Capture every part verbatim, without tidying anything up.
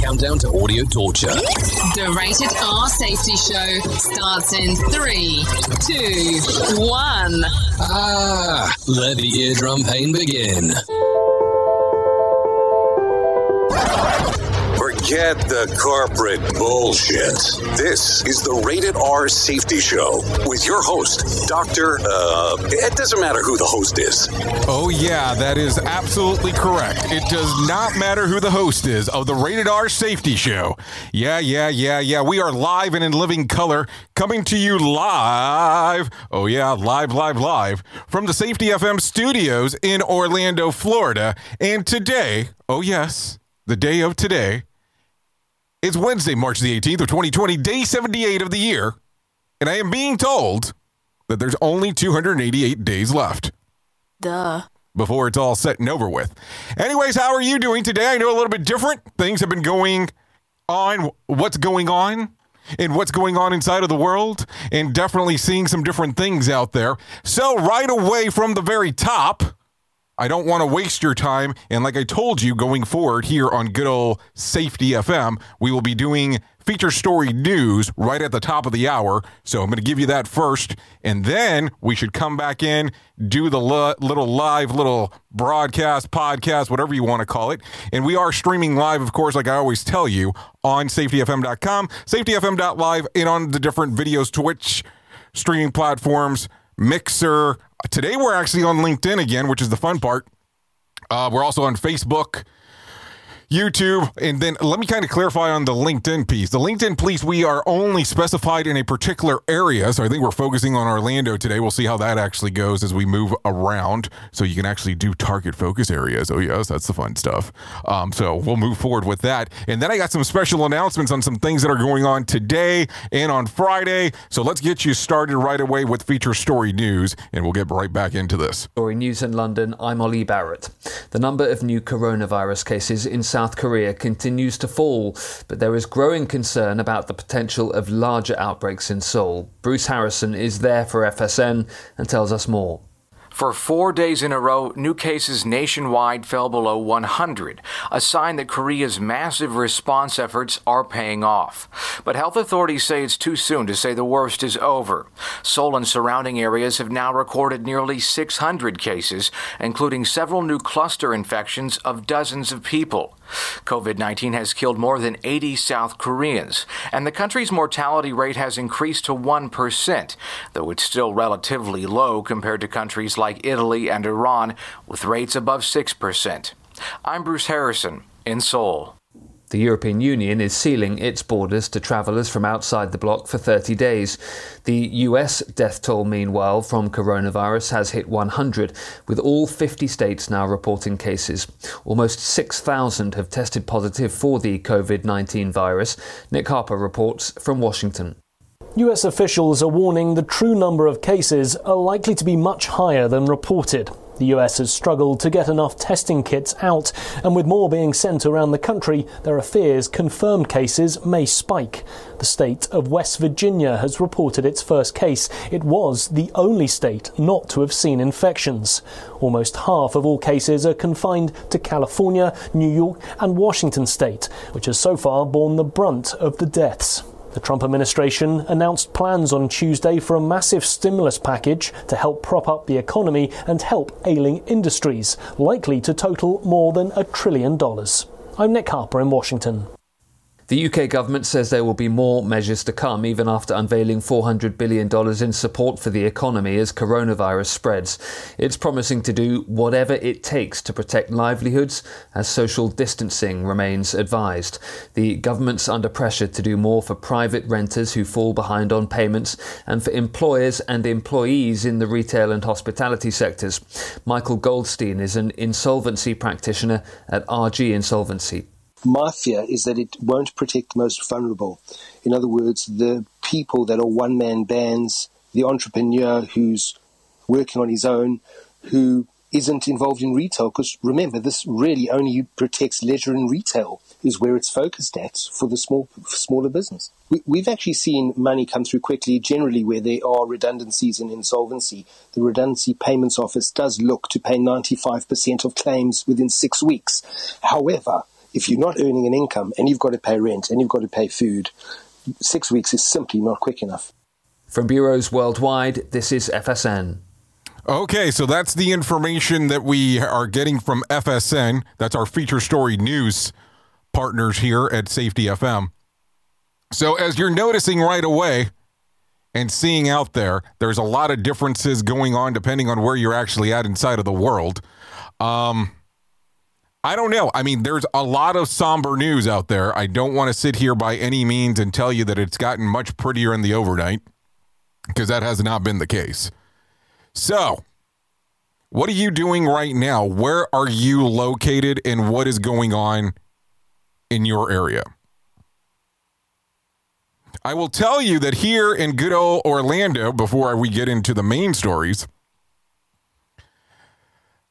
Countdown to audio torture. The Rated R Safety Show starts in three, two, one. Ah, let the eardrum pain begin. Forget the corporate bullshit. This is the Rated R Safety Show with your host, Doctor Uh, it doesn't matter who the host is. Oh, yeah, that is absolutely correct. It does not matter who the host is of the Rated R Safety Show. Yeah, yeah, yeah, yeah. We are live and in living color, coming to you live. Oh, yeah, live, live, live from the Safety F M studios in Orlando, Florida. And today, oh, yes, the day of today. It's Wednesday, March the eighteenth of twenty twenty, day seventy-eight of the year, and I am being told that there's only two hundred eighty-eight days left. Duh. Before it's all set and over with. Anyways, how are you doing today? I know a little bit different. Things have been going on, what's going on, and what's going on inside of the world, and definitely seeing some different things out there. So right away from the very top, I don't want to waste your time, and like I told you, going forward here on good old Safety F M, we will be doing feature story news right at the top of the hour, so I'm going to give you that first, and then we should come back in, do the li- little live, little broadcast, podcast, whatever you want to call it, and we are streaming live, of course, like I always tell you, on safety f m dot com, safety f m dot live, and on the different videos, Twitch, streaming platforms, Mixer. Today we're actually on LinkedIn again, which is the fun part. Uh, we're also on Facebook, YouTube, and then let me kind of clarify on the LinkedIn piece. The LinkedIn piece, we are only specified in a particular area, so I think we're focusing on Orlando today. We'll see how that actually goes as we move around, so you can actually do target focus areas. Oh, yes, that's the fun stuff. Um, so we'll move forward with that. And then I got some special announcements on some things that are going on today and on Friday. So let's get you started right away with feature story news, and we'll get right back into this. Story news in London, I'm Oli Barrett. The number of new coronavirus cases in South Korea continues to fall, but there is growing concern about the potential of larger outbreaks in Seoul. Bruce Harrison is there for F S N and tells us more. For four days in a row, new cases nationwide fell below one hundred, a sign that Korea's massive response efforts are paying off. But health authorities say it's too soon to say the worst is over. Seoul and surrounding areas have now recorded nearly six hundred cases, including several new cluster infections of dozens of people. covid nineteen has killed more than eighty South Koreans, and the country's mortality rate has increased to one percent, though it's still relatively low compared to countries like Italy and Iran, with rates above six percent. I'm Bruce Harrison in Seoul. The European Union is sealing its borders to travellers from outside the bloc for thirty days. The U S death toll, meanwhile, from coronavirus has hit one hundred, with all fifty states now reporting cases. Almost six thousand have tested positive for the covid nineteen virus. Nick Harper reports from Washington. U S officials are warning the true number of cases are likely to be much higher than reported. The U S has struggled to get enough testing kits out, and with more being sent around the country, there are fears confirmed cases may spike. The state of West Virginia has reported its first case. It was the only state not to have seen infections. Almost half of all cases are confined to California, New York, and Washington state, which has so far borne the brunt of the deaths. The Trump administration announced plans on Tuesday for a massive stimulus package to help prop up the economy and help ailing industries, likely to total more than a trillion dollars. I'm Nick Harper in Washington. The U K government says there will be more measures to come, even after unveiling four hundred billion dollars in support for the economy as coronavirus spreads. It's promising to do whatever it takes to protect livelihoods as social distancing remains advised. The government's under pressure to do more for private renters who fall behind on payments and for employers and employees in the retail and hospitality sectors. Michael Goldstein is an insolvency practitioner at R G Insolvency. My fear is that it won't protect the most vulnerable. In other words, the people that are one-man bands, the entrepreneur who's working on his own, who isn't involved in retail, because remember, this really only protects leisure and retail is where it's focused at for the small, for smaller business. We, we've actually seen money come through quickly, generally where there are redundancies and insolvency. The Redundancy Payments Office does look to pay ninety-five percent of claims within six weeks. However, if you're not earning an income and you've got to pay rent and you've got to pay food, six weeks is simply not quick enough. From bureaus worldwide, this is F S N. Okay, so that's the information that we are getting from F S N. That's our feature story news partners here at Safety F M. So as you're noticing right away and seeing out there, there's a lot of differences going on depending on where you're actually at inside of the world. Um, I don't know. I mean, there's a lot of somber news out there. I don't want to sit here by any means and tell you that it's gotten much prettier in the overnight, because that has not been the case. So, what are you doing right now? Where are you located, and what is going on in your area? I will tell you that here in good old Orlando, before we get into the main stories,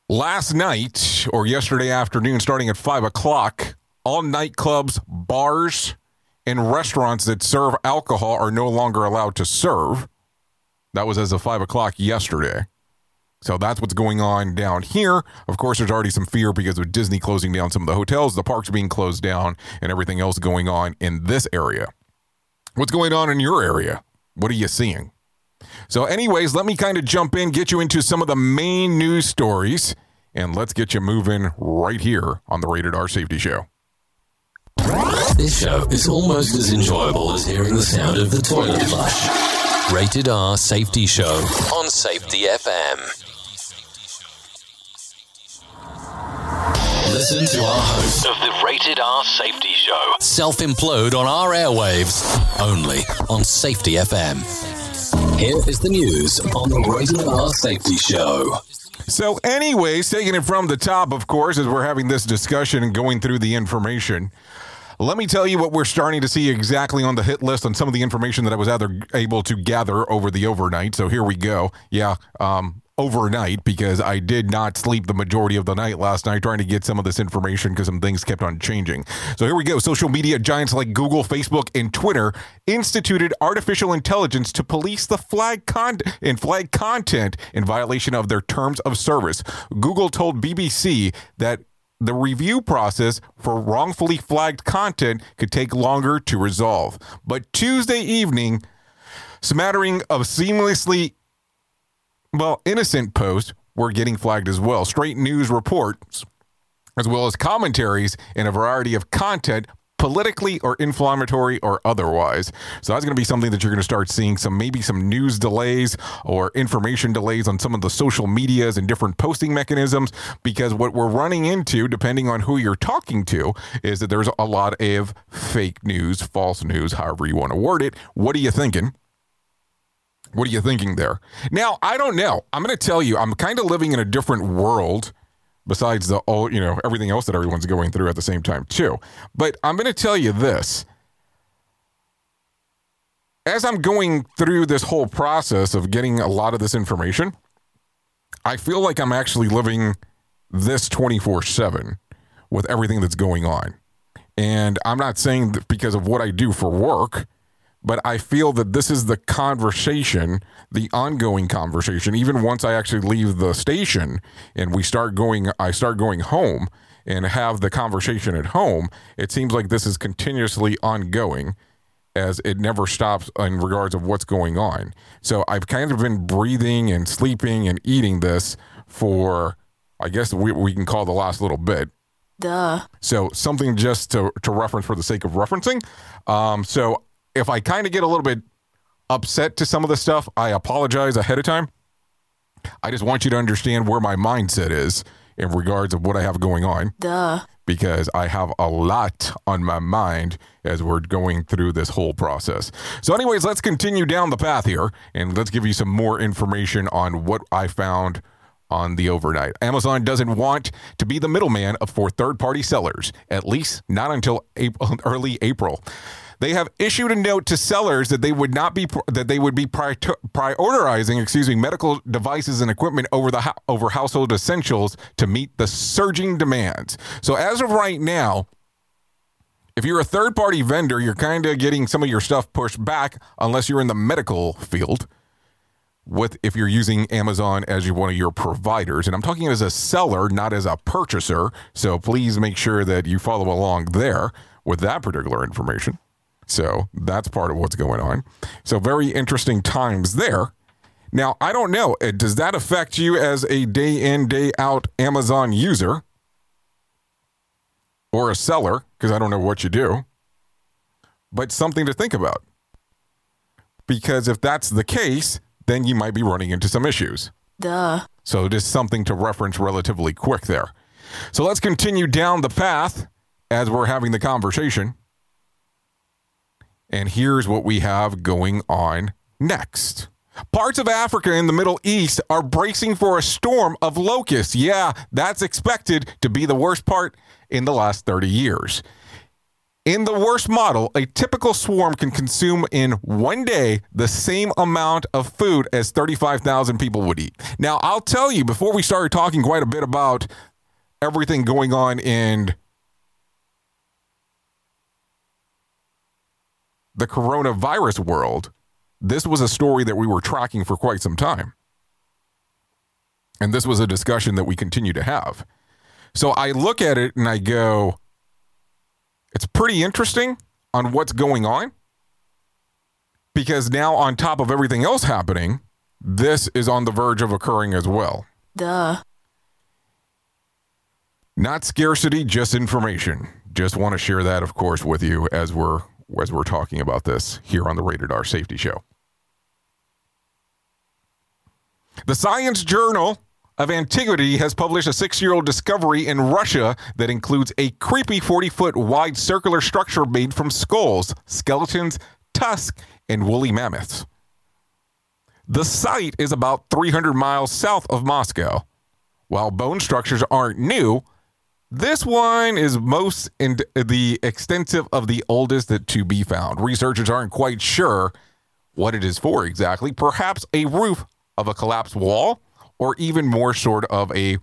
last night or yesterday afternoon, starting at five o'clock, all nightclubs, bars, and restaurants that serve alcohol are no longer allowed to serve. That was as of five o'clock yesterday. So that's what's going on down here. Of course, there's already some fear because of Disney closing down some of the hotels, the parks being closed down, and everything else going on in this area. What's going on in your area? What are you seeing? So anyways, let me kind of jump in, get you into some of the main news stories, and let's get you moving right here on the Rated R Safety Show. This show is almost as enjoyable as hearing the sound of the toilet flush. Rated R Safety Show on Safety F M. Listen to our host of the Rated R Safety Show self-implode on our airwaves only on Safety F M. Here is the news on the Rated R Safety Show. So anyways, taking it from the top, of course, as we're having this discussion and going through the information, let me tell you what we're starting to see exactly on the hit list on some of the information that I was either able to gather over the overnight. So here we go. Yeah, um, overnight, because I did not sleep the majority of the night last night trying to get some of this information because some things kept on changing. So here we go. Social media giants like Google, Facebook, and Twitter instituted artificial intelligence to police the flag con- and flag content in violation of their terms of service. Google told B B C that the review process for wrongfully flagged content could take longer to resolve. But Tuesday evening, smattering of seamlessly, well, innocent posts were getting flagged as well. Straight news reports, as well as commentaries and a variety of content, politically or inflammatory or otherwise. So that's going to be something that you're going to start seeing, some maybe some news delays or information delays on some of the social medias and different posting mechanisms, because what we're running into, depending on who you're talking to, is that there's a lot of fake news, false news, however you want to word it. What are you thinking? What are you thinking there? Now, I don't know. I'm going to tell you, I'm kind of living in a different world besides the all, you know, everything else that everyone's going through at the same time too. But I'm going to tell you this. As I'm going through this whole process of getting a lot of this information, I feel like I'm actually living this twenty-four seven with everything that's going on. And I'm not saying that because of what I do for work, but I feel that this is the conversation, the ongoing conversation, even once I actually leave the station and we start going, I start going home and have the conversation at home. It seems like this is continuously ongoing as it never stops in regards of what's going on. So I've kind of been breathing and sleeping and eating this for, I guess we, we can call the last little bit. Duh. So something just to, to reference for the sake of referencing. Um, so If I kind of get a little bit upset to some of the stuff, I apologize ahead of time. I just want you to understand where my mindset is in regards of what I have going on. Duh. Because I have a lot on my mind as we're going through this whole process. So anyways, let's continue down the path here, and let's give you some more information on what I found on the overnight. Amazon doesn't want to be the middleman for third-party sellers, at least not until April, early April. They have issued a note to sellers that they would not be that they would be prior, prioritizing, excuse me, medical devices and equipment over the over household essentials to meet the surging demands. So as of right now, if you're a third-party vendor, you're kind of getting some of your stuff pushed back unless you're in the medical field. With if you're using Amazon as your, one of your providers. And I'm talking as a seller, not as a purchaser. So please make sure that you follow along there with that particular information. So that's part of what's going on. So very interesting times there. Now, I don't know. Does that affect you as a day in, day out Amazon user or a seller? Because I don't know what you do. But something to think about. Because if that's the case, then you might be running into some issues. Duh. So just something to reference relatively quick there. So let's continue down the path as we're having the conversation. And here's what we have going on next. Parts of Africa and the Middle East are bracing for a storm of locusts. Yeah, that's expected to be the worst part in the last thirty years. In the worst model, a typical swarm can consume in one day the same amount of food as thirty-five thousand people would eat. Now, I'll tell you, before we started talking quite a bit about everything going on in the coronavirus world, this was a story that we were tracking for quite some time. And this was a discussion that we continue to have. So I look at it and I go, it's pretty interesting on what's going on, because now on top of everything else happening, this is on the verge of occurring as well. Duh. Not scarcity, just information. Just want to share that, of course, with you as we're as we're talking about this here on the Rated R Safety Show. The Science Journal of Antiquity has published a six-year-old discovery in Russia that includes a creepy forty-foot wide circular structure made from skulls, skeletons, tusks, and woolly mammoths. The site is about three hundred miles south of Moscow. While bone structures aren't new, this one is most in the extensive of the oldest that to be found. Researchers aren't quite sure what it is for exactly. Perhaps a roof of a collapsed wall, or even more sort of a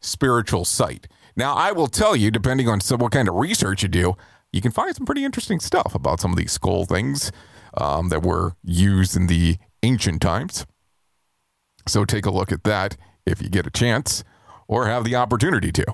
spiritual site. Now, I will tell you, depending on some, what kind of research you do, you can find some pretty interesting stuff about some of these skull things um, that were used in the ancient times. So take a look at that if you get a chance or have the opportunity to.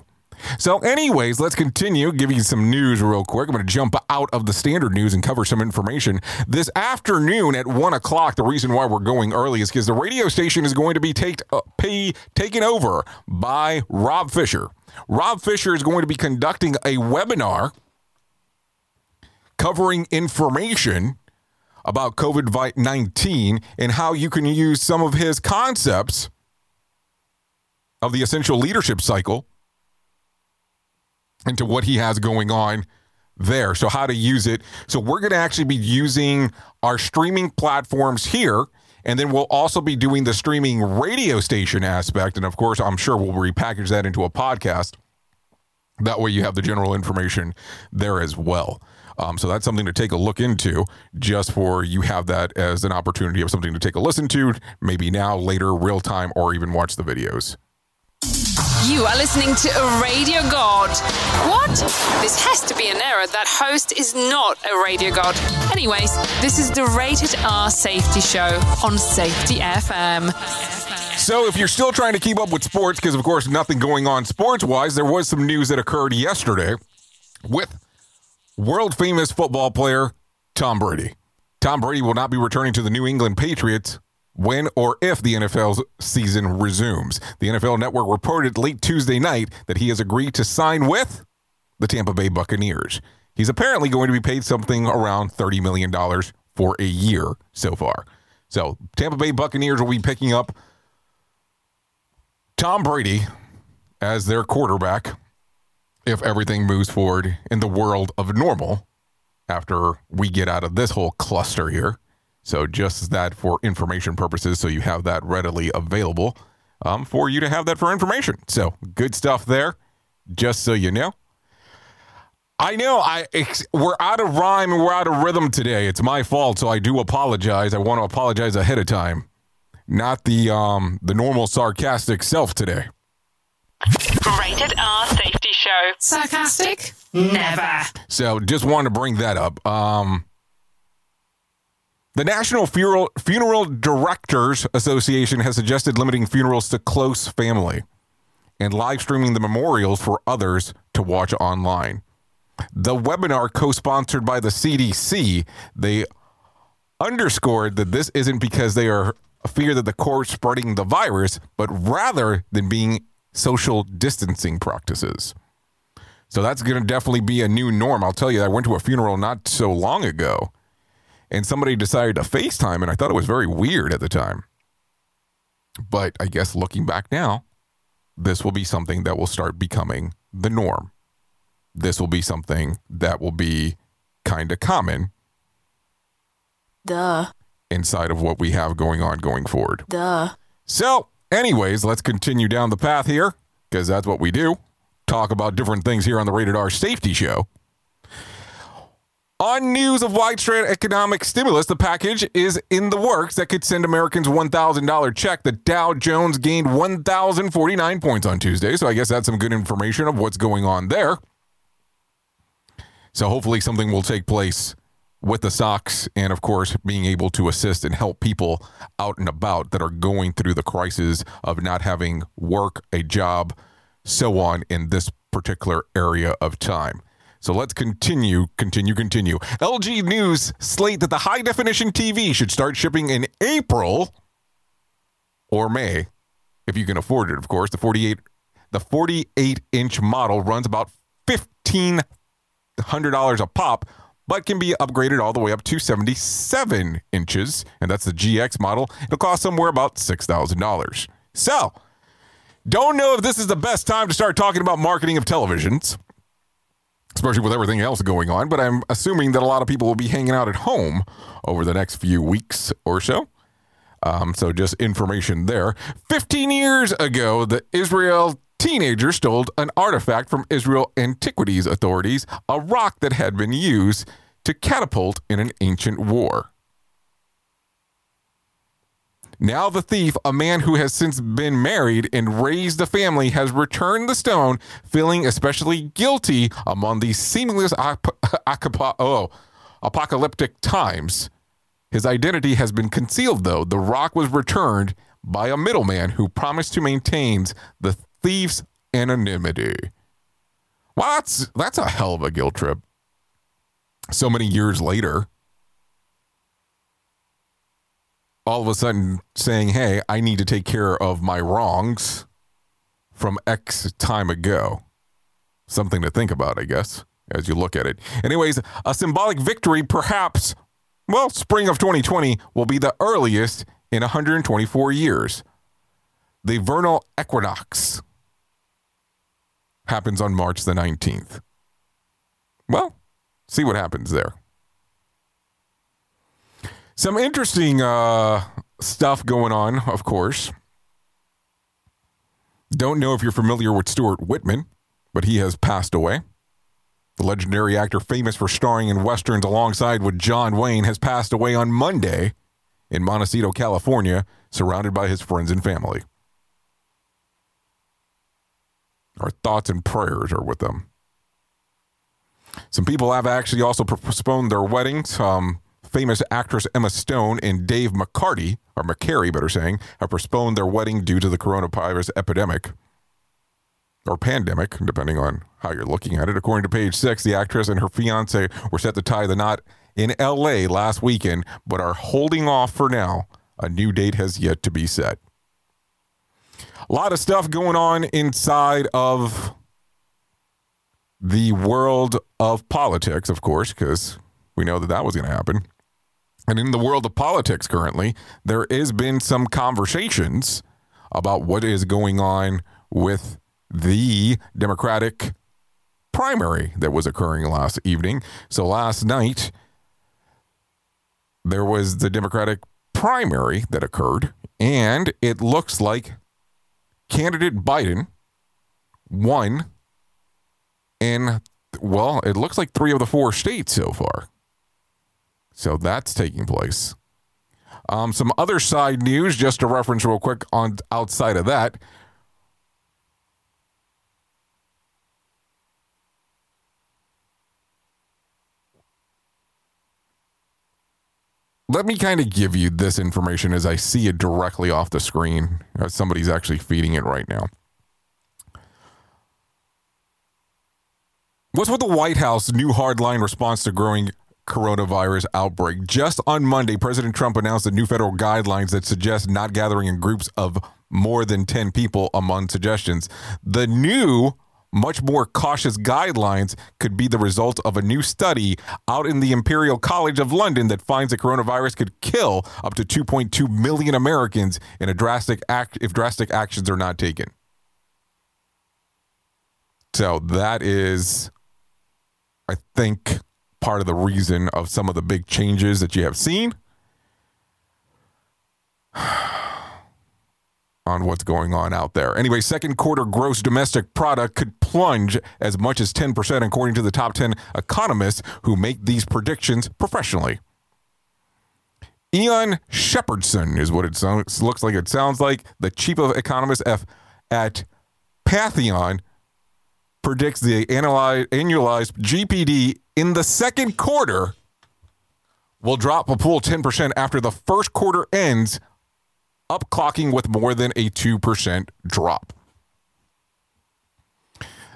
So anyways, let's continue giving you some news real quick. I'm going to jump out of the standard news and cover some information. This afternoon at one o'clock, the reason why we're going early is because the radio station is going to be take, uh, pay, taken over by Rob Fisher. Rob Fisher is going to be conducting a webinar covering information about COVID nineteen and how you can use some of his concepts of the essential leadership cycle into what he has going on there. So how to use it. So we're going to actually be using our streaming platforms here. And then we'll also be doing the streaming radio station aspect. And of course, I'm sure we'll repackage that into a podcast. That way you have the general information there as well. Um, so that's something to take a look into, just for you have that as an opportunity of something to take a listen to, maybe now, later, real time, or even watch the videos. You are listening to a radio god. What? This has to be an error. That host is not a radio god. Anyways, this is the Rated R Safety Show on Safety F M. So if you're still trying to keep up with sports, because of course nothing going on sports-wise, there was some news that occurred yesterday with world-famous football player Tom Brady. Tom Brady will not be returning to the New England Patriots when or if the N F L's season resumes. The N F L Network reported late Tuesday night that he has agreed to sign with the Tampa Bay Buccaneers. He's apparently going to be paid something around thirty million dollars for a year so far. So Tampa Bay Buccaneers will be picking up Tom Brady as their quarterback if everything moves forward in the world of normal after we get out of this whole cluster here. So just that for information purposes, so you have that readily available um, for you to have that for information. So good stuff there, just so you know. I know. I ex- We're out of rhyme and we're out of rhythm today. It's my fault, so I do apologize. I want to apologize ahead of time. Not the um the normal sarcastic self today. Rated R Safety Show. Sarcastic? Never. So just wanted to bring that up. Um, the National Funeral Funeral Directors Association has suggested limiting funerals to close family and live streaming the memorials for others to watch online. The webinar, co-sponsored by the C D C, they underscored that this isn't because they are fear that the court's spreading the virus, but rather than being social distancing practices. So that's going to definitely be a new norm. I'll tell you, I went to a funeral not so long ago, and somebody decided to FaceTime, and I thought it was very weird at the time. But I guess looking back now, this will be something that will start becoming the norm. This will be something that will be kind of common. Duh. Inside of what we have going on going forward. Duh. So, anyways, let's continue down the path here, because that's what we do. Talk about different things here on the Rated R Safety Show. On news of widespread economic stimulus, the package is in the works that could send Americans one thousand dollars check. The Dow Jones gained one thousand forty-nine points on Tuesday, so I guess that's some good information of what's going on there. So hopefully something will take place with the stocks and, of course, being able to assist and help people out and about that are going through the crisis of not having work, a job, so on in this particular area of time. So let's continue, continue, continue. L G News slate that the high-definition T V should start shipping in April or May, if you can afford it, of course. The forty-eight, the forty-eight-inch model runs about fifteen hundred dollars a pop, but can be upgraded all the way up to seventy-seven inches, and that's the G X model. It'll cost somewhere about six thousand dollars. So, don't know if this is the best time to start talking about marketing of televisions, especially with everything else going on, but I'm assuming that a lot of people will be hanging out at home over the next few weeks or so. Um, so just information there. fifteen years ago, the Israel teenager stole an artifact from Israel Antiquities authorities, a rock that had been used to catapult in an ancient war. Now the thief, a man who has since been married and raised a family, has returned the stone, feeling especially guilty among these seamless op- op- oh, apocalyptic times. His identity has been concealed, though. The rock was returned by a middleman who promised to maintain the thief's anonymity. Well, that's, that's a hell of a guilt trip. So many years later, all of a sudden saying, hey, I need to take care of my wrongs from X time ago. Something to think about, I guess, as you look at it. Anyways, a symbolic victory, perhaps, well, spring of twenty twenty will be the earliest in one hundred twenty-four years. The vernal equinox happens on March the nineteenth. Well, see what happens there. Some interesting uh, stuff going on, of course. Don't know if you're familiar with Stuart Whitman, but he has passed away. The legendary actor, famous for starring in westerns alongside with John Wayne, has passed away on Monday in Montecito, California, surrounded by his friends and family. Our thoughts and prayers are with them. Some people have actually also postponed their weddings. Um, Famous actress Emma Stone and Dave McCarty, or McCary, better saying, have postponed their wedding due to the coronavirus epidemic, or pandemic, depending on how you're looking at it. According to Page Six, the actress and her fiancé were set to tie the knot in L A last weekend, but are holding off for now. A new date has yet to be set. A lot of stuff going on inside of the world of politics, of course, because we know that that was going to happen. And in the world of politics currently, there has been some conversations about what is going on with the Democratic primary that was occurring last evening. So last night, there was the Democratic primary that occurred, and it looks like candidate Biden won in well, it looks like three of the four states so far. So that's taking place. Um, some other side news, just to reference real quick on outside of that. Let me kind of give you this information as I see it directly off the screen. Somebody's actually feeding it right now. What's with the White House new hardline response to growing coronavirus outbreak? Just on Monday, President Trump announced the new federal guidelines that suggest not gathering in groups of more than ten people among suggestions. The new, much more cautious guidelines could be the result of a new study out in the Imperial College of London that finds that coronavirus could kill up to two point two million Americans in a drastic act if drastic actions are not taken. So that is, I think, part of the reason of some of the big changes that you have seen on what's going on out there. Anyway, second quarter gross domestic product could plunge as much as ten percent, according to the top ten economists who make these predictions professionally. Ian Shepherdson is what it sounds, looks like it sounds like. The chief of economists F at Pantheon predicts the annualized G D P in the second quarter will drop a full ten percent after the first quarter ends, upclocking with more than a two percent drop.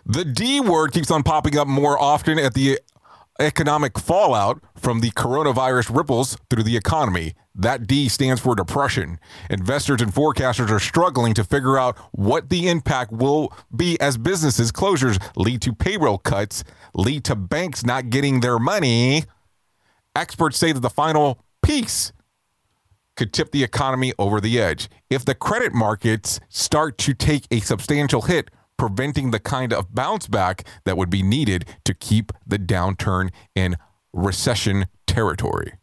The D word keeps on popping up more often at the economic fallout from the coronavirus ripples through the economy. That D stands for depression. Investors and forecasters are struggling to figure out what the impact will be as businesses closures lead to payroll cuts, lead to banks not getting their money. Experts say that the final piece could tip the economy over the edge if the credit markets start to take a substantial hit, preventing the kind of bounce back that would be needed to keep the downturn in recession territory.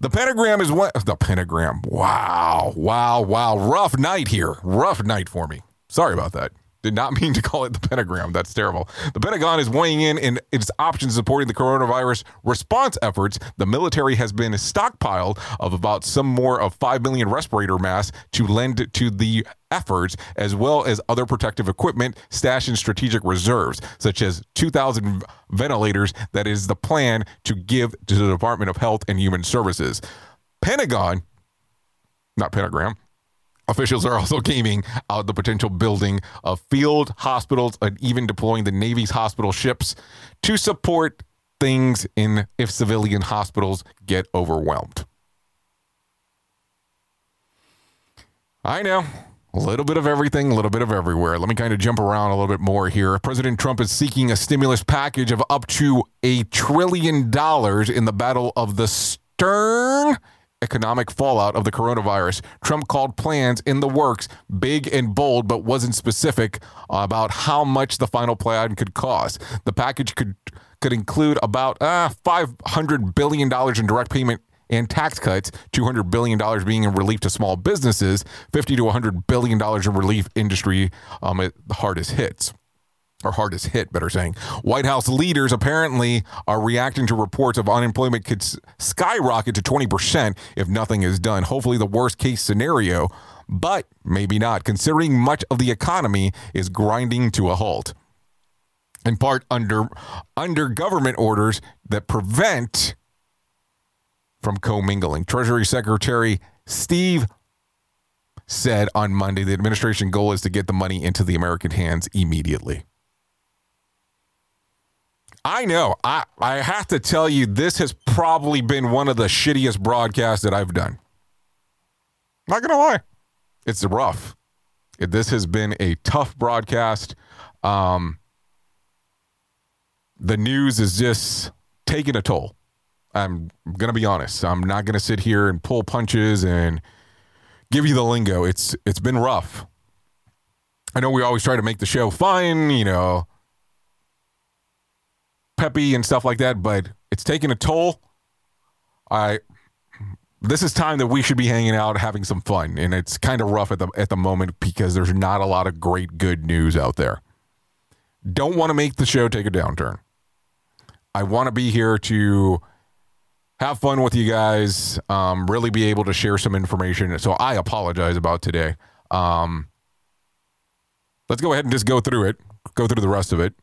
The pentagram is what the pentagram. Wow. Wow. Wow. Rough night here. Rough night for me. Sorry about that. Did not mean to call it the pentagram. That's terrible. The Pentagon is weighing in in its options supporting the coronavirus response efforts. The military has been stockpiled of about some more of five million respirator masks to lend to the efforts, as well as other protective equipment stashed in strategic reserves, such as two thousand ventilators. That is the plan to give to the Department of Health and Human Services. Pentagon, not pentagram. Officials are also gaming out the potential building of field hospitals and even deploying the Navy's hospital ships to support things in if civilian hospitals get overwhelmed. I know. A little bit of everything, a little bit of everywhere. Let me kind of jump around a little bit more here. President Trump is seeking a stimulus package of up to a trillion dollars in the battle of the stern economic fallout of the coronavirus. Trump called plans in the works big and bold, but wasn't specific about how much the final plan could cost. The package could could include about uh, five hundred billion dollars in direct payment and tax cuts, two hundred billion dollars being in relief to small businesses, fifty to one hundred billion dollars in relief industry um, at the hardest hits. Or hardest hit, better saying. White House leaders apparently are reacting to reports of unemployment could skyrocket to twenty percent if nothing is done. Hopefully the worst case scenario, but maybe not, considering much of the economy is grinding to a halt, in part under under government orders that prevent from commingling. Treasury Secretary Steve said on Monday the administration goal is to get the money into the American hands immediately. I know. I, I have to tell you, this has probably been one of the shittiest broadcasts that I've done. Not going to lie. It's rough. This has been a tough broadcast. Um, the news is just taking a toll. I'm going to be honest. I'm not going to sit here and pull punches and give you the lingo. It's It's been rough. I know we always try to make the show fun, you know, peppy and stuff like that, but it's taking a toll. I this is time that we should be hanging out, having some fun, and it's kind of rough at the at the moment because there's not a lot of great good news out there. don't want to make the show take a downturn. I want to be here to have fun with you guys, um, really be able to share some information. So I apologize about today. Um, let's go ahead and just go through it, go through the rest of it,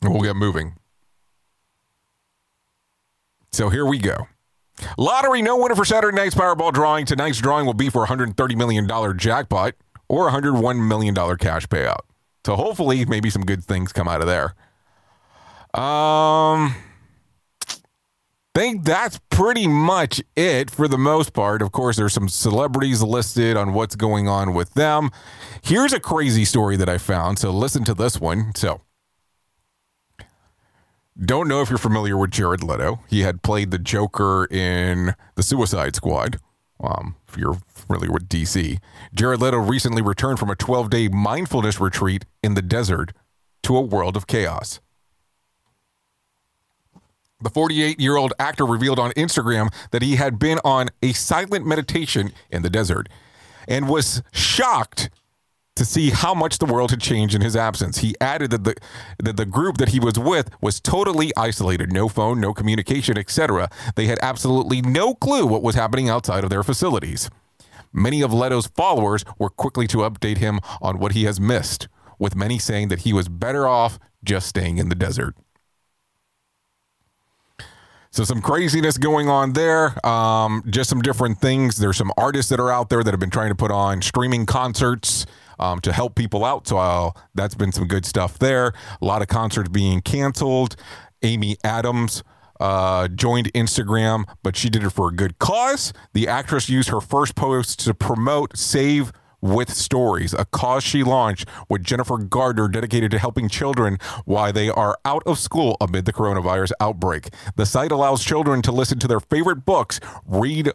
and we'll get moving. So here we go. Lottery no winner for Saturday night's Powerball drawing. Tonight's drawing will be for one hundred thirty million dollars jackpot or one hundred one million dollars cash payout. So hopefully maybe some good things come out of there. Um, think that's pretty much it for the most part. Of course, there's some celebrities listed on what's going on with them. Here's a crazy story that I found. So listen to this one. So don't know if you're familiar with Jared Leto. He had played the Joker in the Suicide Squad. Um, if you're familiar with D C, Jared Leto recently returned from a twelve-day mindfulness retreat in the desert to a world of chaos. The forty-eight-year-old actor revealed on Instagram that he had been on a silent meditation in the desert and was shocked to see how much the world had changed in his absence. He added that the that the group that he was with was totally isolated. No phone, no communication, et cetera. They had absolutely no clue what was happening outside of their facilities. Many of Leto's followers were quickly to update him on what he has missed, with many saying that he was better off just staying in the desert. So some craziness going on there, um, just some different things. There's some artists that are out there that have been trying to put on streaming concerts um, to help people out. So I'll, that's been some good stuff there. A lot of concerts being canceled. Amy Adams uh, joined Instagram, but she did it for a good cause. The actress used her first post to promote Save With Stories, a cause she launched with Jennifer Gardner dedicated to helping children while they are out of school amid the coronavirus outbreak. The site allows children to listen to their favorite books, read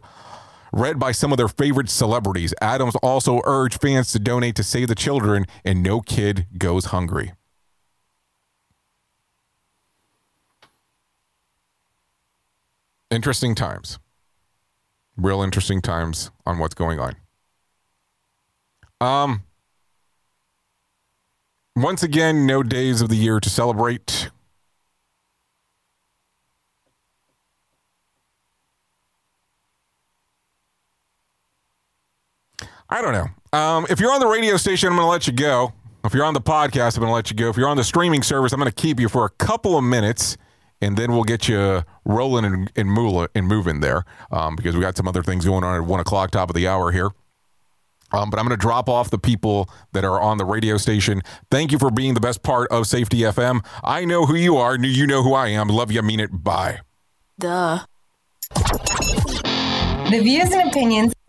read by some of their favorite celebrities. Adams also urged fans to donate to save the children, and no kid goes hungry. Interesting times. Real interesting times on what's going on. Um, once again, no days of the year to celebrate. I don't know. Um, if you're on the radio station, I'm going to let you go. If you're on the podcast, I'm going to let you go. If you're on the streaming service, I'm going to keep you for a couple of minutes, and then we'll get you rolling and, and, move, and moving there, um, because we got some other things going on at one o'clock, top of the hour here. Um, but I'm going to drop off the people that are on the radio station. Thank you for being the best part of Safety F M. I know who you are. You know who I am. Love you. Mean it. Bye. Duh. The views and opinions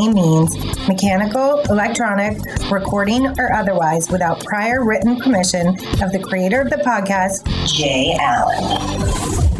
means, mechanical, electronic, recording, or otherwise, without prior written permission of the creator of the podcast, Jay Allen.